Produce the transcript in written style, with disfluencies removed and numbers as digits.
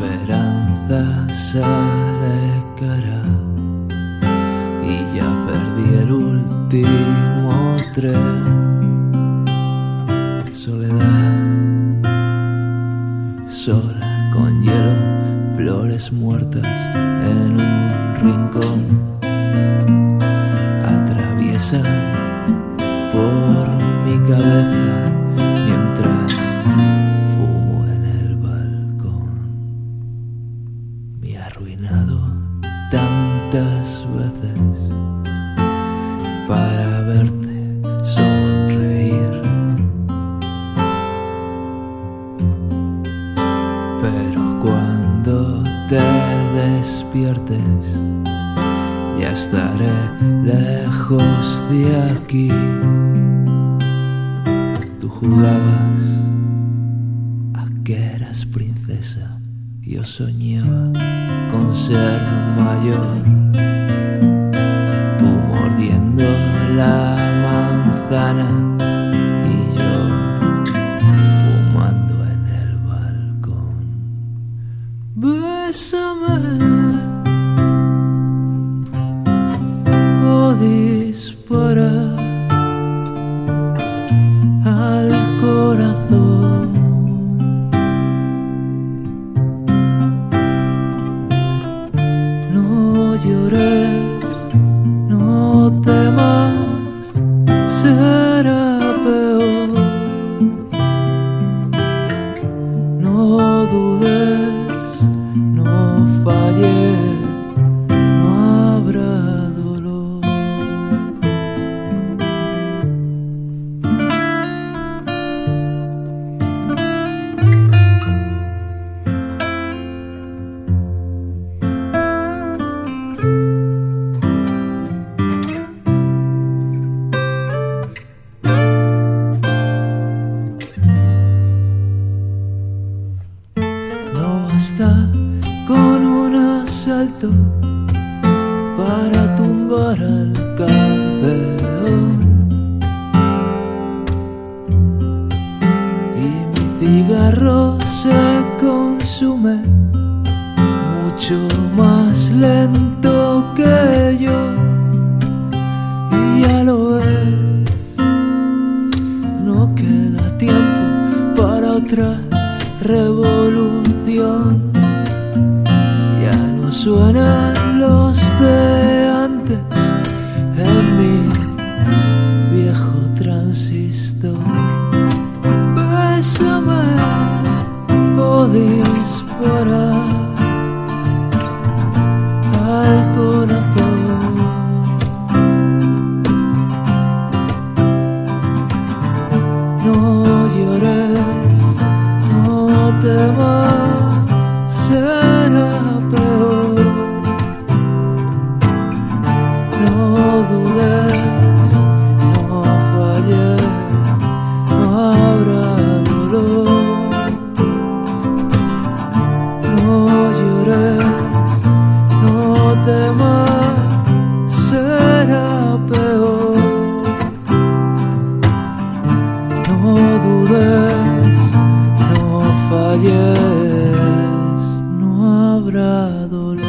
esperanza se alejará y ya perdí el último tren. Soledad, sola con hielo, flores muertas en un rincón. Atraviesa por mi cabeza mientras fumo en el balcón. Me ha arruinado tantas veces para verte sonreír, pero cuando te despiertes ya estaré lejos de aquí. Tú jugabas a que eras princesa, yo soñaba con ser mayor. Tú mordiendo la manzana y yo fumando en el balcón. Bésame o dispara al corazón. No llores, no temas, será peor. No dudes, no falles, no habrá dolor. Con un asalto para tumbar al campeón y mi cigarro se consume mucho más lento que yo. Y ya lo ves, no queda tiempo para otra revolución. Suenan los de antes en mi viejo transistor. Bésame o dispara al corazón. No llores, no temas, será no habrá dolor.